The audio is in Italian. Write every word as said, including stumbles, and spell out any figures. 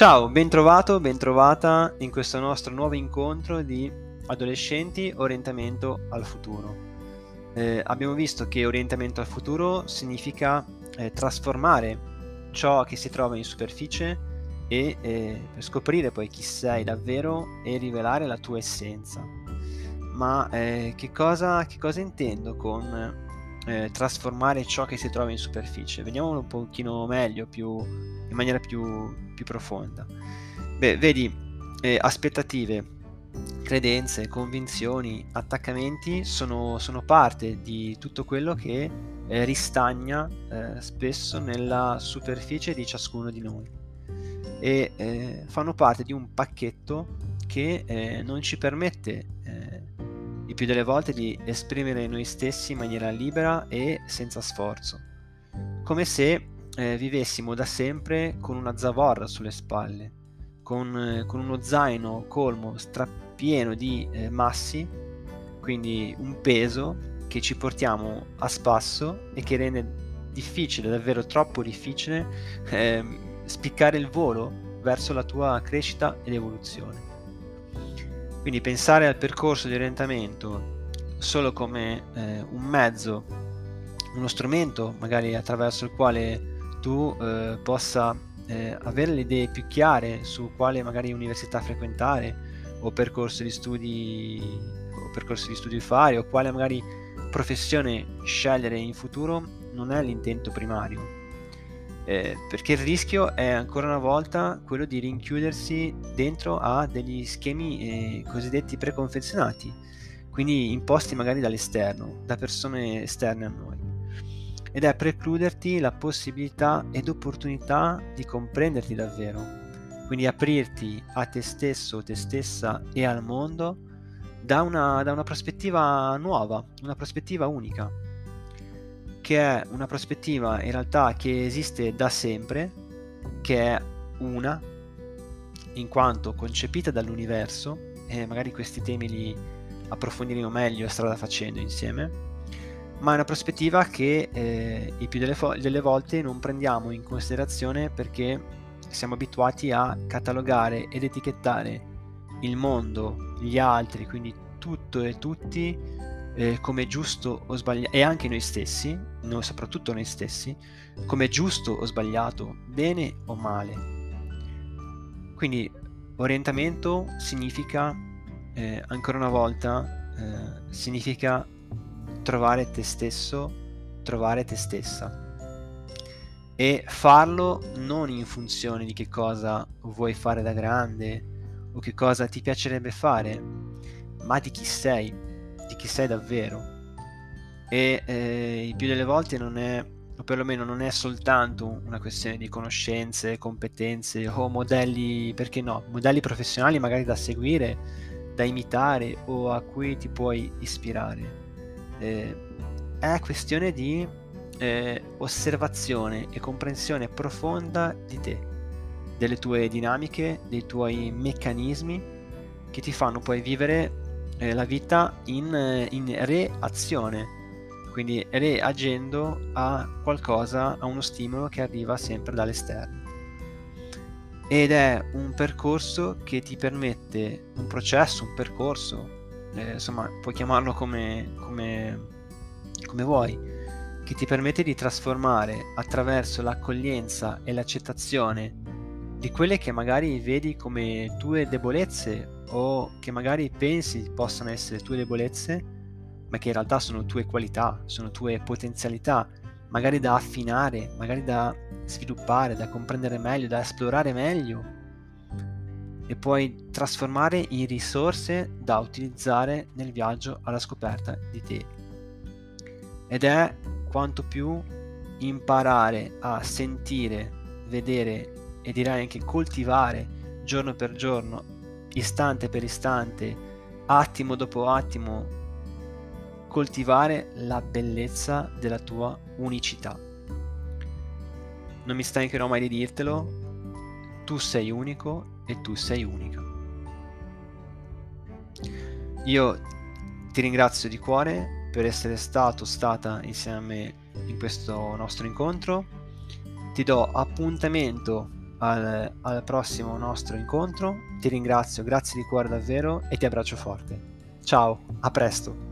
Ciao, bentrovato, bentrovata in questo nostro nuovo incontro di adolescenti orientamento al futuro. Eh, abbiamo visto che orientamento al futuro significa eh, trasformare ciò che si trova in superficie e eh, per scoprire poi chi sei davvero e rivelare la tua essenza. Ma eh, che cosa, che cosa intendo con Eh, trasformare ciò che si trova in superficie? Vediamolo un pochino meglio, più, in maniera più, più profonda. Beh, vedi, eh, aspettative, credenze, convinzioni, attaccamenti sono, sono parte di tutto quello che eh, ristagna eh, spesso nella superficie di ciascuno di noi e eh, fanno parte di un pacchetto che eh, non ci permette eh, il più delle volte di esprimere noi stessi in maniera libera e senza sforzo, come se eh, vivessimo da sempre con una zavorra sulle spalle, con, eh, con uno zaino colmo strappieno di eh, massi, quindi un peso che ci portiamo a spasso e che rende difficile, davvero troppo difficile, eh, spiccare il volo verso la tua crescita ed evoluzione. Quindi pensare al percorso di orientamento solo come eh, un mezzo, uno strumento magari attraverso il quale tu eh, possa eh, avere le idee più chiare su quale magari università frequentare o percorso di studi o percorso di studi fare o quale magari professione scegliere in futuro, non è l'intento primario. Eh, perché il rischio è ancora una volta quello di rinchiudersi dentro a degli schemi eh, cosiddetti preconfezionati, quindi imposti magari dall'esterno, da persone esterne a noi, ed è precluderti la possibilità ed opportunità di comprenderti davvero, quindi aprirti a te stesso, te stessa e al mondo da una, da una prospettiva nuova, una prospettiva unica, che è una prospettiva in realtà che esiste da sempre, che è una, in quanto concepita dall'universo, e magari questi temi li approfondiremo meglio strada facendo insieme, ma è una prospettiva che eh, il più delle, fo- delle volte non prendiamo in considerazione perché siamo abituati a catalogare ed etichettare il mondo, gli altri, quindi tutto e tutti, Eh, come giusto o sbagliato, e anche noi stessi, no, soprattutto noi stessi, come giusto o sbagliato, bene o male. Quindi orientamento significa, eh, ancora una volta, eh, significa trovare te stesso, trovare te stessa, e farlo non in funzione di che cosa vuoi fare da grande o che cosa ti piacerebbe fare, ma di chi sei, di chi sei davvero. E eh, il più delle volte non è, o perlomeno non è soltanto una questione di conoscenze, competenze o modelli, perché no, modelli professionali magari da seguire, da imitare o a cui ti puoi ispirare. Eh, è questione di eh, osservazione e comprensione profonda di te, delle tue dinamiche, dei tuoi meccanismi che ti fanno poi vivere la vita in, in reazione, quindi reagendo a qualcosa, a uno stimolo che arriva sempre dall'esterno, ed è un percorso che ti permette, un processo, un percorso, eh, insomma puoi chiamarlo come, come, come vuoi, che ti permette di trasformare attraverso l'accoglienza e l'accettazione di quelle che magari vedi come tue debolezze o che magari pensi possano essere tue debolezze, ma che in realtà sono tue qualità, sono tue potenzialità, magari da affinare, magari da sviluppare, da comprendere meglio, da esplorare meglio, e puoi trasformare in risorse da utilizzare nel viaggio alla scoperta di te. Ed è quanto più imparare a sentire, vedere e direi anche coltivare giorno per giorno, istante per istante, attimo dopo attimo, coltivare la bellezza della tua unicità. Non mi stancherò mai di dirtelo, tu sei unico e tu sei unica. Io ti ringrazio di cuore per essere stato, stata insieme a me in questo nostro incontro. Ti do appuntamento al, al prossimo nostro incontro. Ti ringrazio, grazie di cuore davvero, e ti abbraccio forte. Ciao, a presto.